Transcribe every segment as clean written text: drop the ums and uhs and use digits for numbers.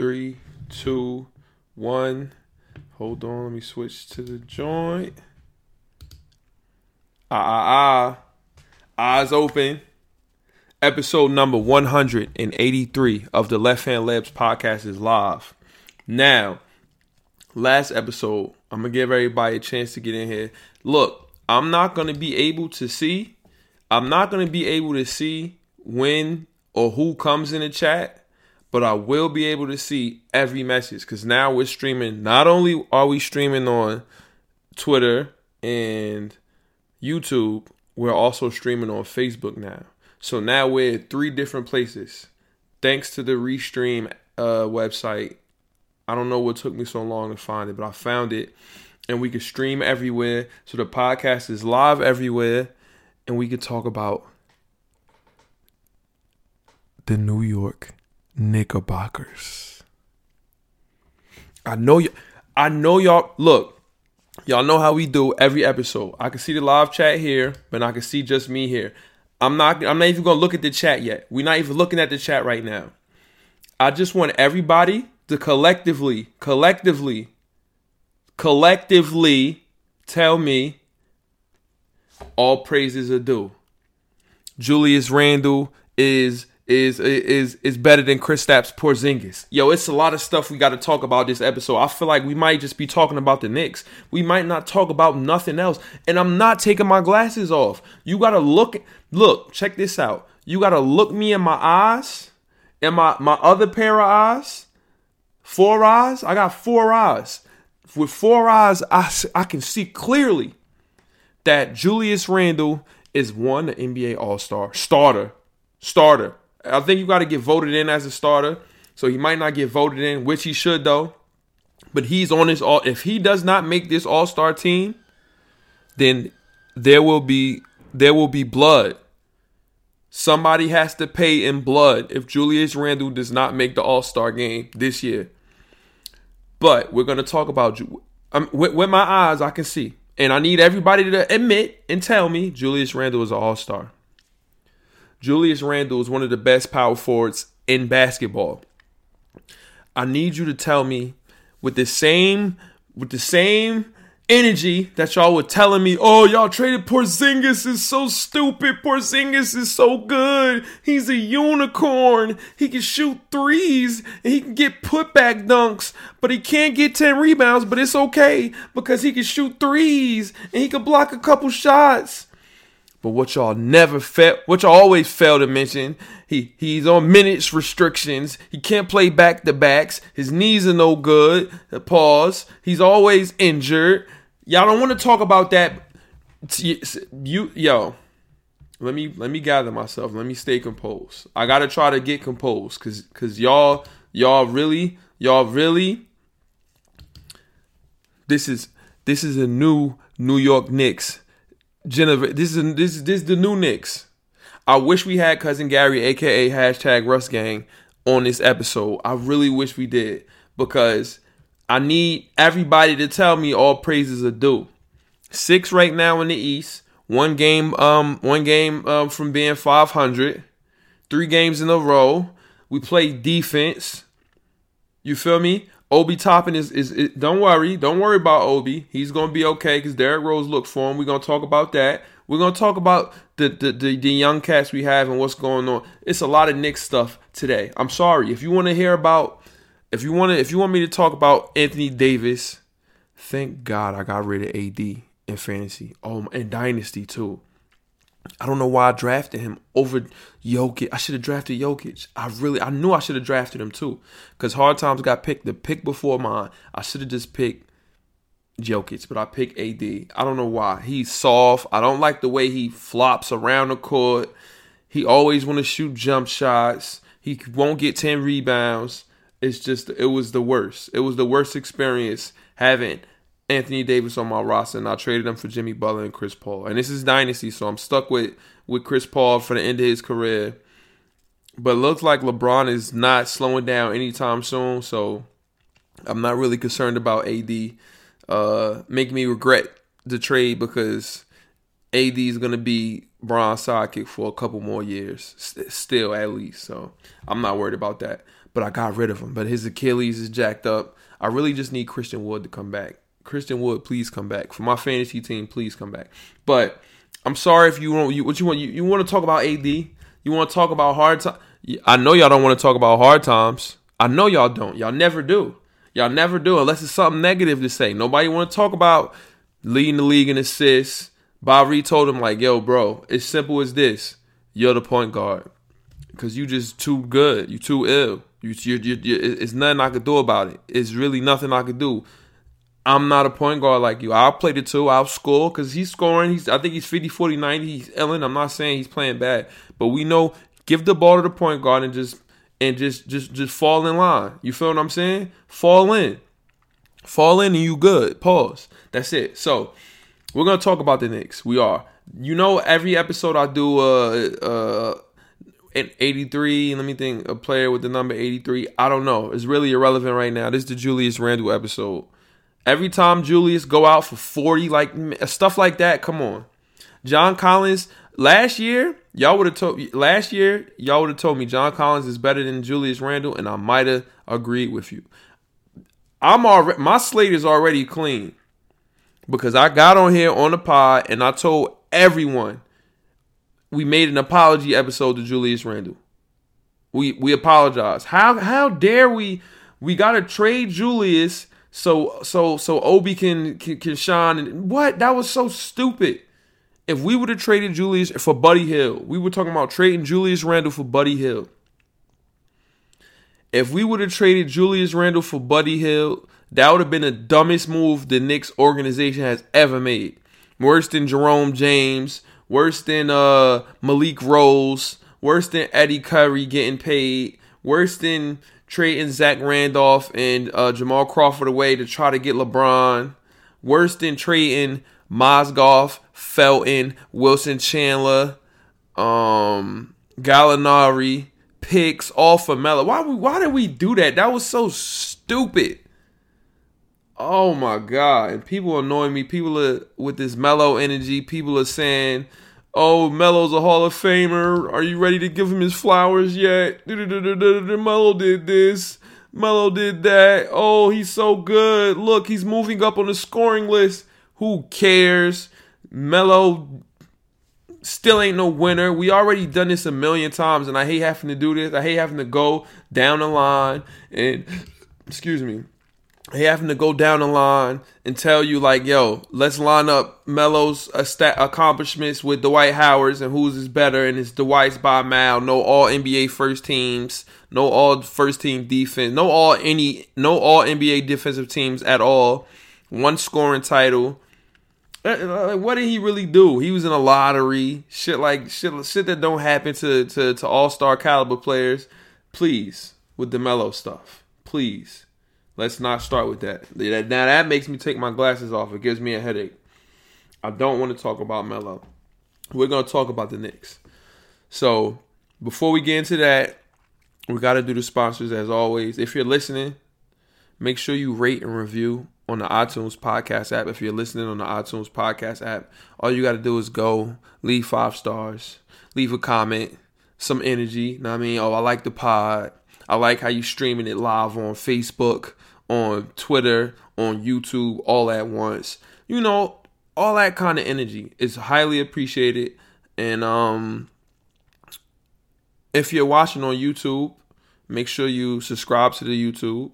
3, 2, 1. Hold on, let me switch to the joint. Eyes open. Episode number 183 of the Left Hand Layups podcast is live. Now, last episode, I'm going to give everybody a chance to get in here. Look, I'm not going to be able to see when or who comes in the chat, but I will be able to see every message because now we're streaming. Not only are we streaming on Twitter and YouTube, we're also streaming on Facebook now. So now we're at 3 different places. Thanks to the Restream website. I don't know what took me so long to find it, but I found it. And we could stream everywhere. So the podcast is live everywhere. And we could talk about the New York Knickerbockers. I know y'all. Look. Y'all know how we do every episode. I can see the live chat here, but I can see just me here. I'm not even going to look at the chat yet. We're not even looking at the chat right now. I just want everybody to collectively tell me all praises are due. Julius Randle is better than Kristaps Porzingis. Yo, it's a lot of stuff we got to talk about this episode. I feel like we might just be talking about the Knicks. We might not talk about nothing else. And I'm not taking my glasses off. You got to look, check this out. You got to look me in my eyes and my other pair of eyes. 4 eyes. I got 4 eyes. With 4 eyes, I can see clearly that Julius Randle is one NBA All-Star. Starter. I think you got to get voted in as a starter. So he might not get voted in, which he should though. But he's on his all. If he does not make this All-Star team, then there will be blood. Somebody has to pay in blood if Julius Randle does not make the All-Star game this year. But we're going to talk about with my eyes, I can see. And I need everybody to admit and tell me Julius Randle is an All-Star. Julius Randle is one of the best power forwards in basketball. I need you to tell me with the same energy that y'all were telling me, oh, y'all traded Porzingis is so stupid. Porzingis is so good. He's a unicorn. He can shoot threes and he can get putback dunks, but he can't get 10 rebounds, but it's okay because he can shoot threes and he can block a couple shots. But what y'all always fail to mention, he's on minutes restrictions. He can't play back-to-backs. His knees are no good. Pause. He's always injured. Y'all don't want to talk about that. Yo, let me gather myself. Let me stay composed. I gotta try to get composed, cause y'all really. This is a new New York Knicks. This is the new Knicks. I wish we had Cousin Gary, aka #RustGang, on this episode. I really wish we did because I need everybody to tell me all praises are due. 6 right now in the East, one game from being 500, 3 games in a row. We play defense. You feel me? Obi Toppin is don't worry about Obi. He's gonna be okay because Derrick Rose looked for him. We're gonna talk about that. We're gonna talk about the young cats we have and what's going on. It's a lot of Knicks stuff today. I'm sorry. If you wanna hear about if you want me to talk about Anthony Davis, thank God I got rid of AD in fantasy. Oh, and Dynasty too. I don't know why I drafted him over Jokic. I should have drafted Jokic. I knew I should have drafted him too. Because Hard Times got picked the pick before mine. I should have just picked Jokic, but I picked AD. I don't know why. He's soft. I don't like the way he flops around the court. He always want to shoot jump shots. He won't get 10 rebounds. It was the worst. It was the worst experience having Anthony Davis on my roster, and I traded him for Jimmy Butler and Chris Paul. And this is Dynasty, so I'm stuck with Chris Paul for the end of his career. But it looks like LeBron is not slowing down anytime soon, so I'm not really concerned about AD. Make me regret the trade because AD is going to be Bron's sidekick for a couple more years, still at least. So I'm not worried about that. but I got rid of him. But his Achilles is jacked up. I really just need Christian Wood to come back. Christian Wood, please come back. For my fantasy team, please come back. But I'm sorry if you want, you want to talk about AD? You want to talk about hard times? I know y'all don't want to talk about hard times. I know y'all don't. Y'all never do. Y'all never do unless it's something negative to say. Nobody want to talk about leading the league in assists. Bobby told him, like, yo, bro, it's simple as this. You're the point guard because you just too good. You too ill. It's nothing I could do about it. It's really nothing I could do. I'm not a point guard like you. I'll play the two. I'll score because he's scoring. I think he's 50, 40, 90. He's Ellen. I'm not saying he's playing bad. But we know give the ball to the point guard and just fall in line. You feel what I'm saying? Fall in. Fall in and you good. Pause. That's it. So we're going to talk about the Knicks. We are. You know, every episode I do an 83. Let me think. A player with the number 83. I don't know. It's really irrelevant right now. This is the Julius Randle episode. Every time Julius go out for 40, like stuff like that, come on. John Collins, last year, y'all would have told me John Collins is better than Julius Randle, and I might have agreed with you. My slate is already clean because I got on here on the pod and I told everyone we made an apology episode to Julius Randle. We apologize. How dare we? We gotta trade Julius. So Obi can shine. And what? That was so stupid. If we would have traded Julius for Buddy Hill, we were talking about trading Julius Randle for Buddy Hill. If we would have traded Julius Randle for Buddy Hill, that would have been the dumbest move the Knicks organization has ever made. Worse than Jerome James, worse than Malik Rose, worse than Eddie Curry getting paid, worse than trading Zach Randolph and Jamal Crawford away to try to get LeBron. Worse than trading Mozgov, Felton, Wilson Chandler, Gallinari, picks, all for Melo. Why did we do that? That was so stupid. Oh my God. And people are annoying me. People are with this Melo energy. People are saying, oh, Melo's a Hall of Famer. Are you ready to give him his flowers yet? Melo did this. Melo did that. Oh, he's so good. Look, he's moving up on the scoring list. Who cares? Melo still ain't no winner. We already done this a million times, and I hate having to do this. I hate having to go down the line and, tell you, like, yo, let's line up Melo's accomplishments with Dwight Howard's and whose is better, and it's Dwight's by a mile. No all NBA first teams, no all first team defense, no all NBA defensive teams at all. One scoring title. What did he really do? He was in a lottery. Shit that don't happen to all-star caliber players. Please, with the Melo stuff. Please. Let's not start with that. Now, that makes me take my glasses off. It gives me a headache. I don't want to talk about Melo. We're going to talk about the Knicks. So, before we get into that, we got to do the sponsors as always. If you're listening, make sure you rate and review on the iTunes podcast app. If you're listening on the iTunes podcast app, all you got to do is go, leave 5 stars, leave a comment, some energy. You know what I mean? Oh, I like the pod. I like how you streaming it live on Facebook, on Twitter, on YouTube, all at once. You know, all that kind of energy is highly appreciated. And if you're watching on YouTube, make sure you subscribe to the YouTube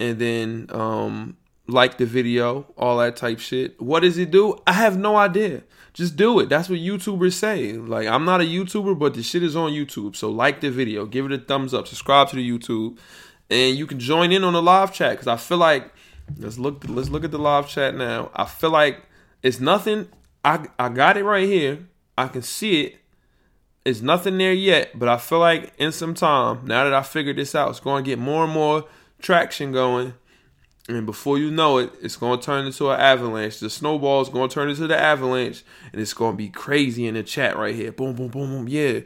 and then like the video, all that type shit. What does it do? I have no idea. Just do it. That's what YouTubers say. Like, I'm not a YouTuber, but the shit is on YouTube. So like the video, give it a thumbs up, subscribe to the YouTube. And you can join in on the live chat because I feel like let's look at the live chat now. I feel like it's nothing. I got it right here. I can see it. It's nothing there yet, but I feel like in some time, now that I figured this out, it's going to get more and more traction going. And before you know it, it's going to turn into an avalanche. The snowball is going to turn into the avalanche, and it's going to be crazy in the chat right here. Boom, boom, boom, boom. Yeah.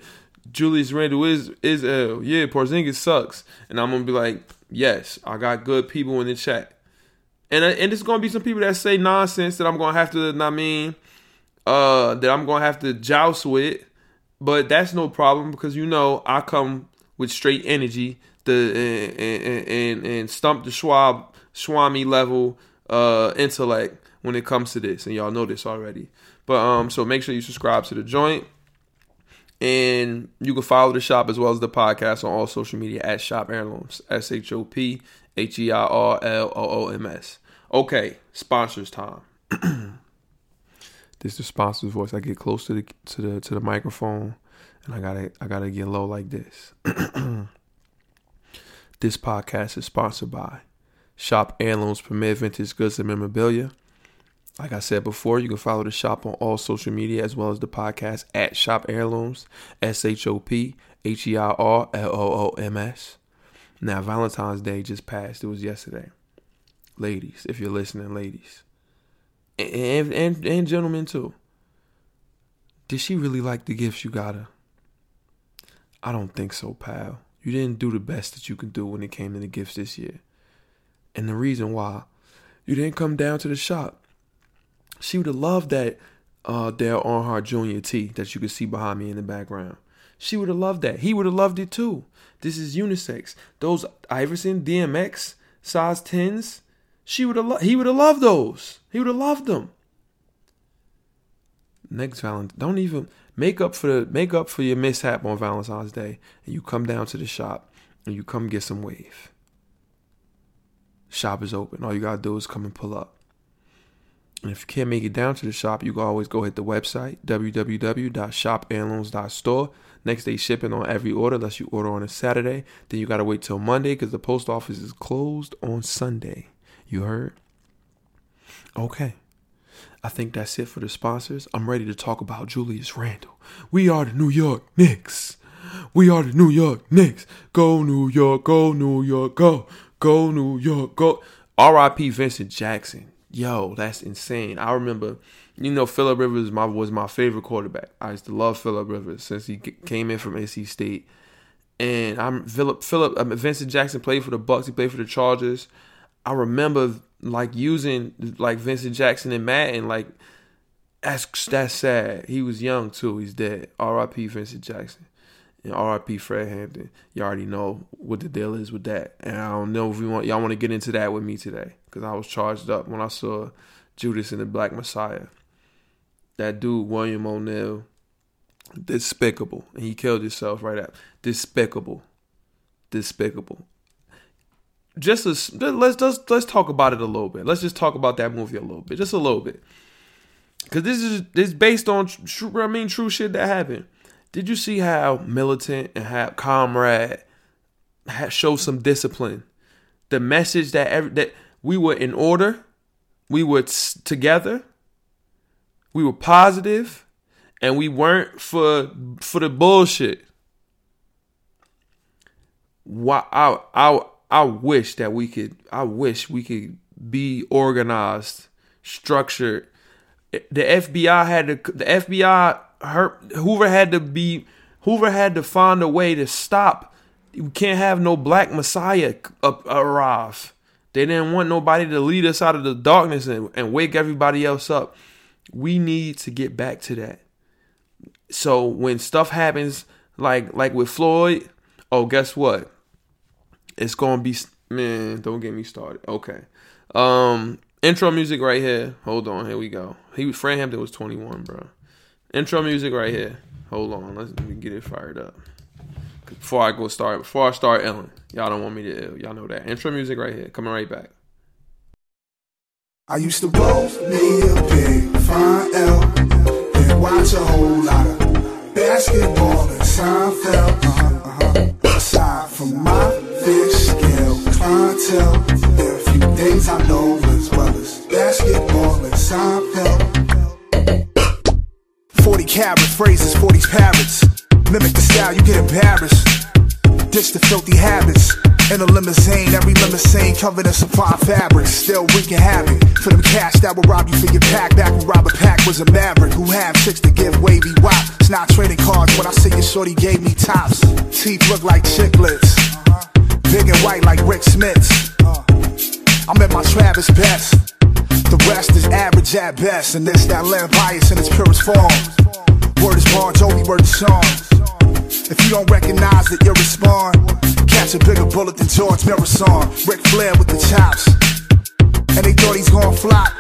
Julius Randle is L. Yeah, Porzingis sucks. And I'm going to be like, yes, I got good people in the chat. And there's going to be some people that say nonsense that I'm going to have to, that I'm going to have to joust with. But that's no problem because, you know, I come with straight energy and stump the Swami level intellect when it comes to this, and y'all know this already. But so make sure you subscribe to The Joint, and you can follow the shop as well as the podcast on all social media at Shop Heirlooms, ShopHeirlooms. Okay, sponsors time. This is the sponsor's voice. I get close to the microphone, and I gotta get low like this. This podcast is sponsored by Shop Heirlooms, Premier Vintage Goods and Memorabilia. Like I said before, you can follow the shop on all social media as well as the podcast at Shop Heirlooms, ShopHeirlooms. Now, Valentine's Day just passed. It was yesterday. Ladies, if you're listening, ladies. And gentlemen, too. Did she really like the gifts you got her? I don't think so, pal. You didn't do the best that you could do when it came to the gifts this year. And the reason why, you didn't come down to the shop. She would have loved that Dale Earnhardt Jr. tee that you can see behind me in the background. She would have loved that. He would have loved it too. This is unisex. Those Iverson DMX size 10s, he would have loved those. He would have loved them. Next Valentine, don't even make up for your mishap on Valentine's Day, and you come down to the shop and you come get some wave. Shop is open. All you gotta do is come and pull up. And if you can't make it down to the shop, you can always go hit the website, www.shopheirlooms.store. Next day shipping on every order, unless you order on a Saturday. Then you got to wait till Monday because the post office is closed on Sunday. You heard? Okay. I think that's it for the sponsors. I'm ready to talk about Julius Randle. We are the New York Knicks. We are the New York Knicks. Go New York, go New York, go. Go New York, go. R.I.P. Vincent Jackson. Yo, that's insane. I remember, Phillip Rivers was my favorite quarterback. I used to love Phillip Rivers since he came in from NC State. And Vincent Jackson played for the Bucks. He played for the Chargers. I remember using Vincent Jackson and Madden. That's sad. He was young too. He's dead. R.I.P. Vincent Jackson. And R.I.P. Fred Hampton. You already know what the deal is with that. And I don't know if y'all want to get into that with me today. Because I was charged up when I saw Judas and the Black Messiah. That dude, William O'Neal, despicable. And he killed himself right after. Despicable. Let's talk about it a little bit. Let's just talk about that movie a little bit. Just a little bit. Because this is based on true shit that happened. Did you see how Militant and how Comrade showed some discipline? The message that we were in order, we were together, we were positive, and we weren't for the bullshit. Wow, I wish we could be organized, structured. Hoover had to find a way to stop. We can't have no Black Messiah arrive. They didn't want nobody to lead us out of the darkness and wake everybody else up. We need to get back to that. So when stuff happens like with Floyd, oh, guess what? It's gonna be, man, don't get me started. Okay. Intro music right here. Hold on, here we go. Fred Hampton was 21, bro. Intro music right here. Hold on. Let me get it fired up. Before I start Ellen. Y'all don't want me to ill. Y'all know that. Intro music right here. Coming right back. I used to blow me a big fine L and watch a whole lot of basketball and Seinfeld. Aside from my fish scale clientele, there are a few things I know as well as basketball and Seinfeld. 40 carats, phrases, 40s parrots. Mimic the style, you get embarrassed. Ditch the filthy habits. In a limousine, every limousine covered in supply fabrics. Still wreaking havoc for them cash that will rob you for your pack. Back when Robert Pack was a maverick who had six to give wavy wop. It's not trading cards when I see your shorty gave me tops. Teeth look like chiclets. Big and white like Rick Smith's. I'm at my Travis best. The rest is average at best, and this that land bias in its purest form. Word is born, Joey, word is song. If you don't recognize it, you'll respond. Catch a bigger bullet than George Marathon. Ric Flair with the chops. And they thought he's gonna flop.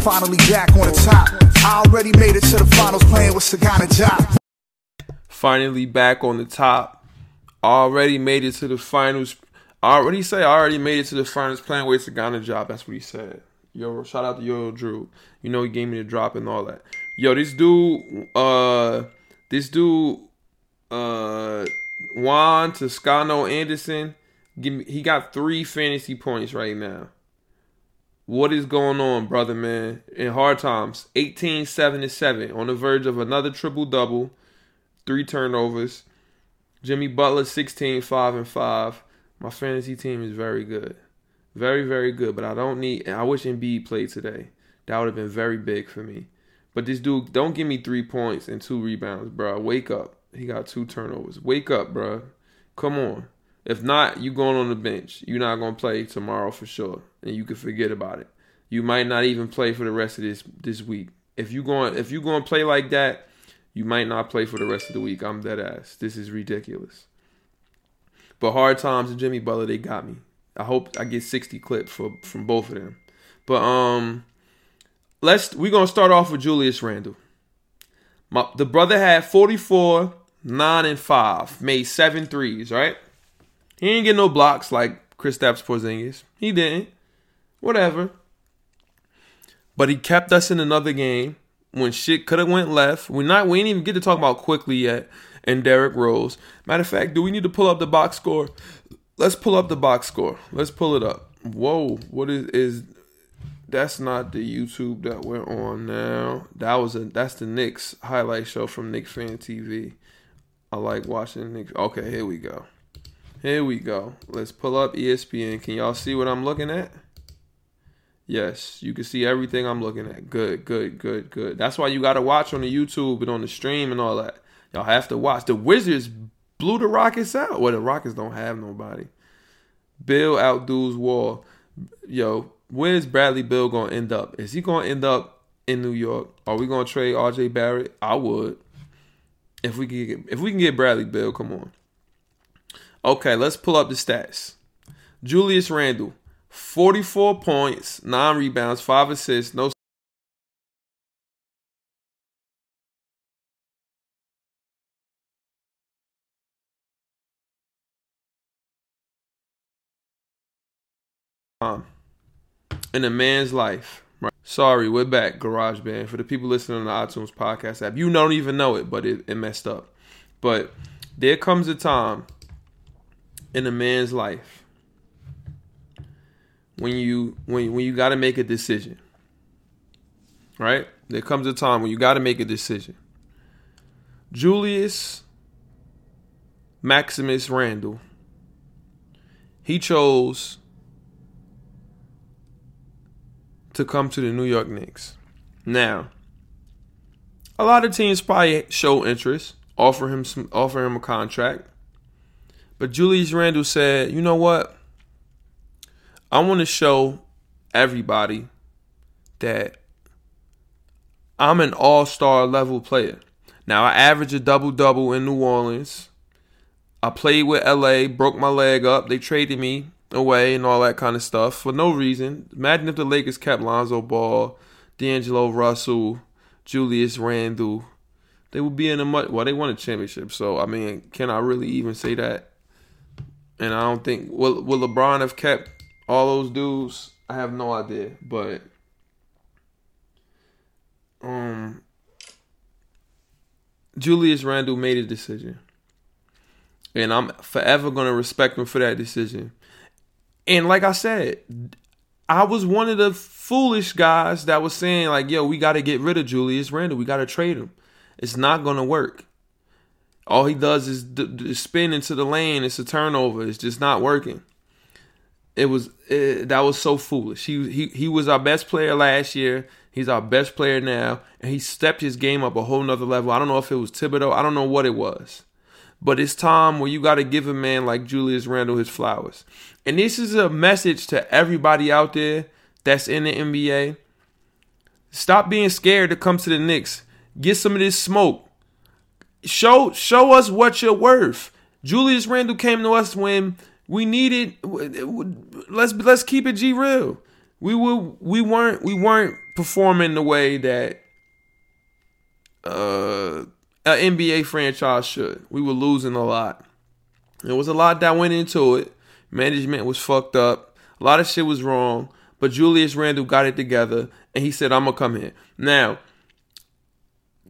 Finally back on the top. I already made it to the finals playing with Sagana Job. Finally back on the top. Already made it to the finals. What did he say? I already made it to the finals playing with Sagana Job. That's what he said. Yo, shout out to Yo Drew. You know he gave me the drop and all that. Yo, this dude, Juan Toscano Anderson, he got 3 fantasy points right now. What is going on, brother, man? In hard times, 18, 7, and 7, on the verge of another triple-double, 3 turnovers. Jimmy Butler, 16, 5, and 5. My fantasy team is very good. Very, very good, but I wish Embiid played today. That would have been very big for me. But this dude, don't give me 3 points and 2 rebounds, bro. Wake up. He got 2 turnovers. Wake up, bro. Come on. If not, you going on the bench. You're not going to play tomorrow for sure, and you can forget about it. You might not even play for the rest of this week. If you going to play like that, you might not play for the rest of the week. I'm dead ass. This is ridiculous. But hard times and Jimmy Butler, they got me. I hope I get 60 clips from both of them. But we're going to start off with Julius Randle. The brother had 44, 9, and 5. Made 7 threes, right? He didn't get no blocks like Kristaps Porzingis. He didn't. Whatever. But he kept us in another game when shit could have went left. We ain't even get to talk about Quickly yet and Derrick Rose. Matter of fact, do we need to pull up the box score? Let's pull up the box score. Let's pull it up. Whoa, what is that's not the YouTube that we're on now. That's the Knicks highlight show from Knicks Fan TV. I like watching Knicks. Okay, here we go. Here we go. Let's pull up ESPN. Can y'all see what I'm looking at? Yes, you can see everything I'm looking at. Good, good, good, good. That's why you got to watch on the YouTube and on the stream and all that. Y'all have to watch. The Wizards blew the Rockets out. Well, the Rockets don't have nobody. Bill outdoes Wall. Yo, where's Bradley Beal going to end up? Is he going to end up in New York? Are we going to trade RJ Barrett? I would. If we can get Bradley Beal, come on. Okay, let's pull up the stats. Julius Randle, 44 points, 9 rebounds, 5 assists, no in a man's life. Right? Sorry, we're back, GarageBand. For the people listening on the iTunes podcast app, you don't even know it, but it messed up. But there comes a time in a man's life when you got to make a decision. Right? There comes a time when you got to make a decision. Julius Maximus Randle, he chose to come to the New York Knicks. Now, a lot of teams probably show interest, offer him a contract. But Julius Randle said, you know what? I want to show everybody that I'm an all-star level player. Now, I averaged a double-double in New Orleans. I played with LA, broke my leg up. They traded me away and all that kind of stuff for no reason. Imagine if the Lakers kept Lonzo Ball, D'Angelo Russell, Julius Randle. They would be in a much... Well, they won a championship, so, I mean, can I really even say that? And I don't think... Will LeBron have kept all those dudes? I have no idea, but... Julius Randle made a decision. And I'm forever going to respect him for that decision. And like I said, I was one of the foolish guys that was saying, like, yo, we got to get rid of Julius Randle. We got to trade him. It's not going to work. All he does is spin into the lane. It's a turnover. It's just not working. That was so foolish. He was our best player last year. He's our best player now. And he stepped his game up a whole nother level. I don't know if it was Thibodeau. I don't know what it was. But it's time where you got to give a man like Julius Randle his flowers. And this is a message to everybody out there that's in the NBA. Stop being scared to come to the Knicks. Get some of this smoke. Show us what you're worth. Julius Randle came to us when we needed. Let's keep it G real. We weren't performing the way that an NBA franchise should. We were losing a lot. There was a lot that went into it. Management was fucked up. A lot of shit was wrong. But Julius Randle got it together, and he said, "I'm gonna come here." Now,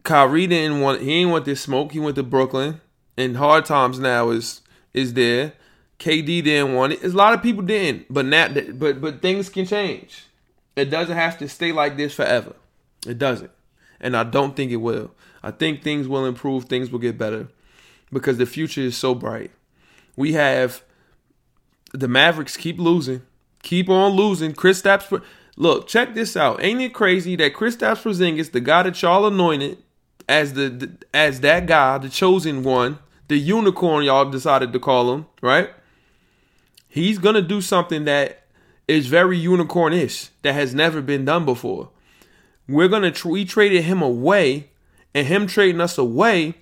Kyrie didn't want this smoke. He went to Brooklyn, and Hard Times Now is there. KD didn't want it. A lot of people didn't, but things can change. It doesn't have to stay like this forever. It doesn't, and I don't think it will. I think things will improve. Things will get better because the future is so bright. We have the Mavericks keep losing, keep on losing. Kristaps, look, check this out. Ain't it crazy that Kristaps Porzingis, the guy that y'all anointed as as that guy, the chosen one, the unicorn y'all decided to call him, right? He's going to do something that is very unicorn-ish, that has never been done before. We traded him away, and him trading us away,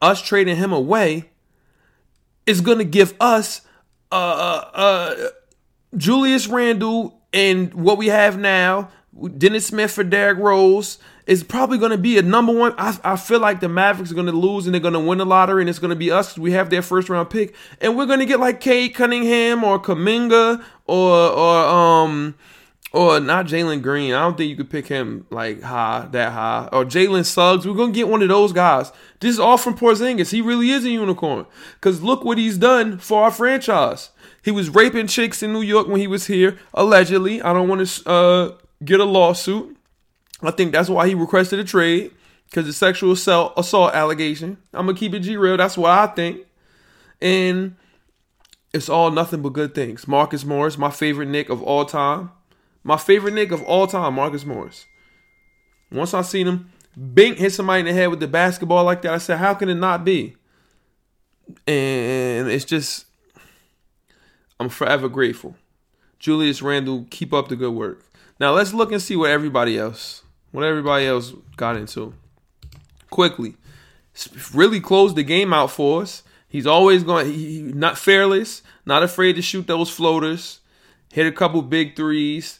us trading him away is going to give us Julius Randle and what we have now, Dennis Smith for Derrick Rose, is probably going to be a number one. I feel like the Mavericks are going to lose and they're going to win the lottery, and it's going to be us. We have their first round pick, and we're going to get like Cade Cunningham or Kuminga or not Jalen Green. I don't think you could pick him like that high. Or Jalen Suggs. We're going to get one of those guys. This is all from Porzingis. He really is a unicorn. Because look what he's done for our franchise. He was raping chicks in New York when he was here, allegedly. I don't want to get a lawsuit. I think that's why he requested a trade. Because the sexual assault allegation. I'm going to keep it G-real. That's what I think. And it's all nothing but good things. Marcus Morris, my favorite Knick of all time. My favorite Knick of all time, Marcus Morris. Once I seen him, bink, hit somebody in the head with the basketball like that, I said, how can it not be? And it's just, I'm forever grateful. Julius Randle, keep up the good work. Now let's look and see what everybody else got into. Quickly, really closed the game out for us. He's always going, not fearless, not afraid to shoot those floaters. Hit a couple big threes.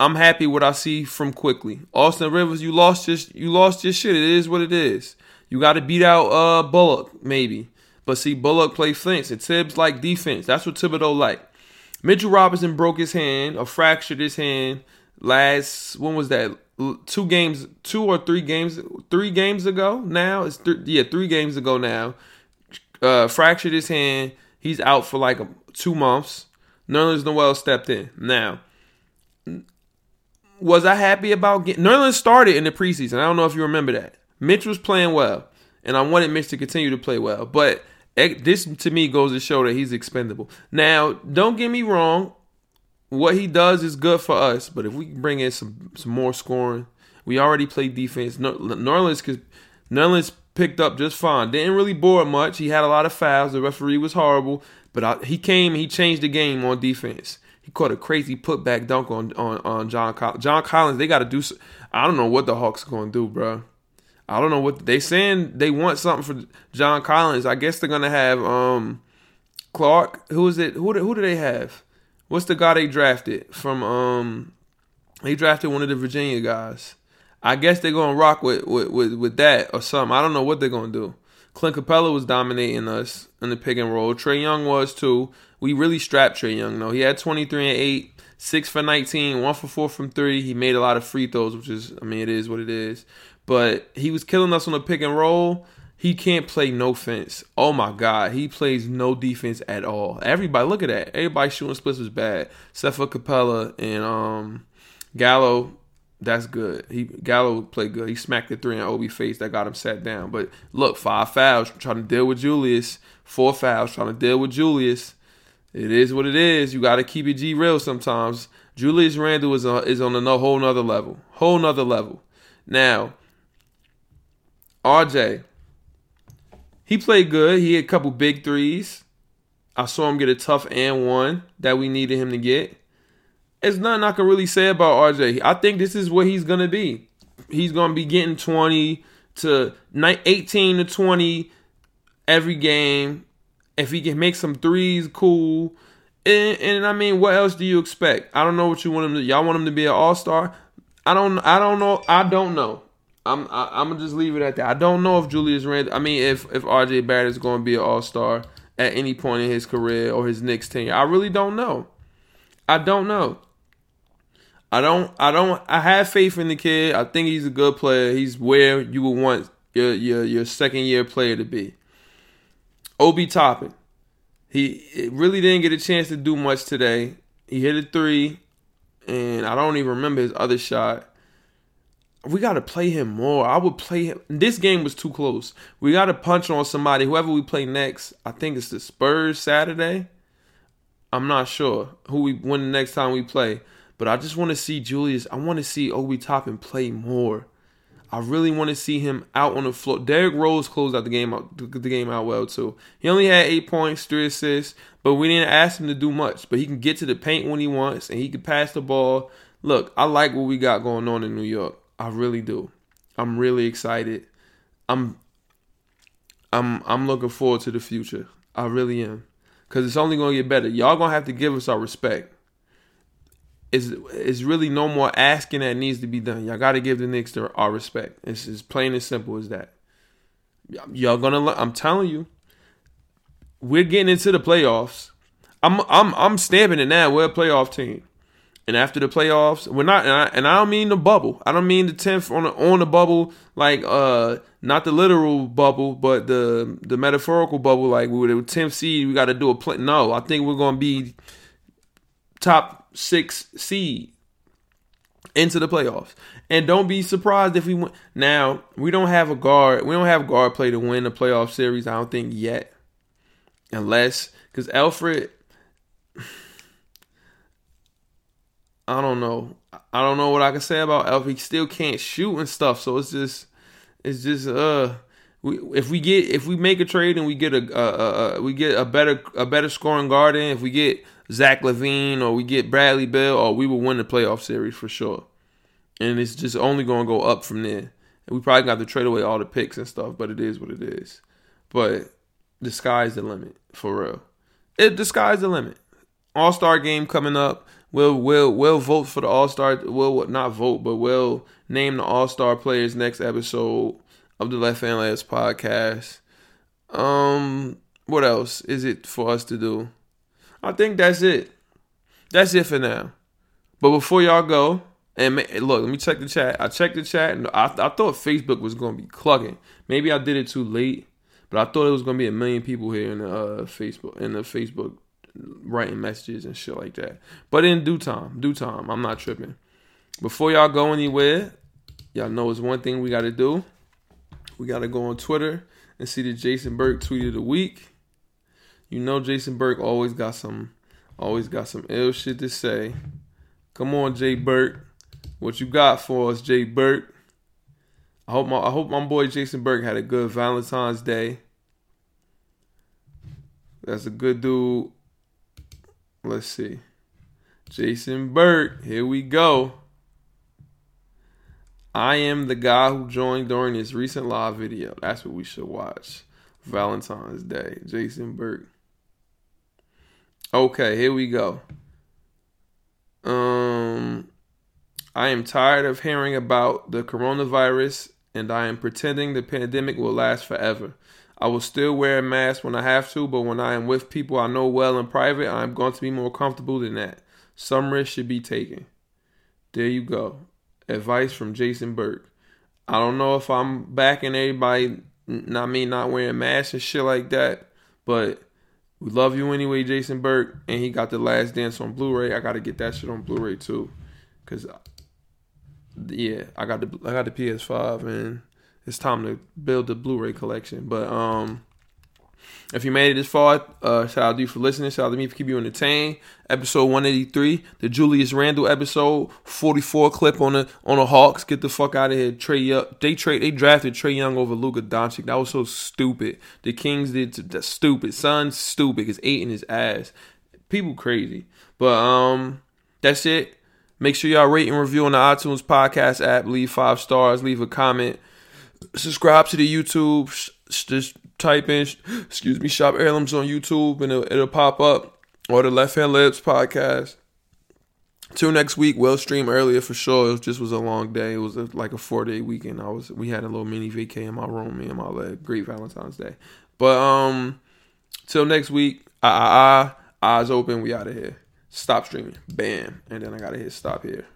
I'm happy what I see from Quickly. Austin Rivers, you lost your shit. It is what it is. You got to beat out Bullock, maybe. But see, Bullock play fence, and Tibbs like defense. That's what Thibodeau like. Mitchell Robinson broke his hand or fractured his hand last, when was that? 3 games ago now? It's 3 games ago now. Fractured his hand. He's out for like 2 months. Nerlens Noel stepped in. Now, was I happy about getting... Nerlens started in the preseason. I don't know if you remember that. Mitch was playing well, and I wanted Mitch to continue to play well. But this, to me, goes to show that he's expendable. Now, don't get me wrong. What he does is good for us, but if we can bring in some more scoring, we already play defense. Nerlens picked up just fine. Didn't really board much. He had a lot of fouls. The referee was horrible. But he changed the game on defense. He caught a crazy putback dunk on John Collins. John Collins, they got to do I don't know what the Hawks are going to do, bro. I don't know what they saying. They want something for John Collins. I guess they're going to have Clark. Who is it? Who do they have? What's the guy they drafted from? They drafted one of the Virginia guys. I guess they're going to rock with that or something. I don't know what they're going to do. Clint Capella was dominating us in the pick and roll. Trae Young was too. We really strapped Trae Young though. He had 23 and 8, 6 for 19, 1 for 4 from 3. He made a lot of free throws, which is, it is what it is. But he was killing us on the pick and roll. He can't play no fence. Oh my God. He plays no defense at all. Everybody, look at that. Everybody shooting splits was bad. Except for Capella and Gallo. That's good. Gallo played good. He smacked the 3 in Obi's face. That got him sat down. But look, 5 fouls trying to deal with Julius. 4 fouls trying to deal with Julius. It is what it is. You got to keep it G real sometimes. Julius Randle is on a whole nother level. Whole nother level. Now, RJ, he played good. He had a couple big threes. I saw him get a tough and one that we needed him to get. There's nothing I can really say about RJ. I think this is what he's going to be. He's going to be getting 20, to 18 to 20 every game. If he can make some threes, cool. And I mean, what else do you expect? I don't know what you want him to do. Y'all want him to be an all-star? I don't know. I'm going to just leave it at that. I don't know if Julius Randle, I mean, if RJ Barrett is going to be an all-star at any point in his career or his Knicks tenure. I really don't know. I have faith in the kid. I think he's a good player. He's where you would want your second-year player to be. Obi Toppin. He really didn't get a chance to do much today. He hit a three, and I don't even remember his other shot. We got to play him more. I would play him. This game was too close. We got to punch on somebody. Whoever we play next, I think it's the Spurs Saturday. I'm not sure when the next time we play. But I just want to see Julius. I want to see Obi Toppin play more. I really want to see him out on the floor. Derrick Rose closed out the game out well, too. He only had 8 points, 3 assists, but we didn't ask him to do much. But he can get to the paint when he wants, and he can pass the ball. Look, I like what we got going on in New York. I really do. I'm really excited. I'm looking forward to the future. I really am. Because it's only going to get better. Y'all going to have to give us our respect. It's really no more asking that needs to be done. Y'all got to give the Knicks our respect. It's as plain and simple as that. Y'all going to, I'm telling you, we're getting into the playoffs. I'm stamping it now. We're a playoff team. And after the playoffs, we're not, and I don't mean the bubble. I don't mean the 10th on the bubble, like not the literal bubble, but the metaphorical bubble. Like we were the 10th seed, we got to do a play. No, I think we're gonna be top 6 seed into the playoffs. And don't be surprised if we win. Now we don't have a guard. We don't have guard play to win the playoff series. I don't think yet, unless because Alfred. I don't know. I don't know what I can say about Elf. He still can't shoot and stuff. So it's just. If we make a trade and we get a better scoring guard in, if we get Zach LaVine or we get Bradley Beal, or we will win the playoff series for sure. And it's just only going to go up from there. And we probably got to trade away all the picks and stuff. But it is what it is. But the sky's the limit for real. The sky's the limit. All-Star game coming up. We'll vote for the All-Star. We'll not vote, but we'll name the All-Star players next episode of the Left Hand Layups podcast. What else is it for us to do? I think that's it. That's it for now. But before y'all go, and look, let me check the chat. I checked the chat, and I thought Facebook was going to be clucking. Maybe I did it too late, but I thought it was going to be 1 million people here in the Facebook writing messages and shit like that. But in due time, I'm not tripping. Before y'all go anywhere, y'all know it's one thing we got to do. We got to go on Twitter and see the Jason Burke tweet of the week. You know Jason Burke always got some ill shit to say. Come on, Jay Burke. What you got for us, Jay Burke? I hope my boy Jason Burke had a good Valentine's Day. That's a good dude. Let's see. Jason Burke. Here we go. I am the guy who joined during this recent live video. That's what we should watch. Valentine's Day. Jason Burke. Okay, here we go. I am tired of hearing about the coronavirus, and I am pretending the pandemic will last forever. I will still wear a mask when I have to, but when I am with people I know well in private, I am going to be more comfortable than that. Some risk should be taken. There you go. Advice from Jason Burke. I don't know if I'm backing everybody, not me, not wearing masks and shit like that, but we love you anyway, Jason Burke. And he got The Last Dance on Blu-ray. I got to get that shit on Blu-ray too. Because, yeah, I got the PS5 and... it's time to build the Blu-ray collection. But if you made it this far, shout out to you for listening. Shout out to me for keeping you entertained. Episode 183, the Julius Randle episode, 44 clip on the Hawks. Get the fuck out of here. They drafted Trae Young over Luka Doncic. That was so stupid. The Kings did that stupid. Son's stupid because Ayton his ass. People crazy. But that's it. Make sure y'all rate and review on the iTunes podcast app. Leave 5 stars. Leave a comment. Subscribe to the YouTube. Just type in, Shop Heirlooms on YouTube, and it'll pop up. Or the Left Hand Layups podcast. Till next week, we'll stream earlier for sure. It just was a long day. It was like a 4-day weekend. We had a little mini vacay in my room, me and my leg. Great Valentine's Day. But till next week, eyes open, we out of here. Stop streaming. Bam. And then I gotta hit stop here.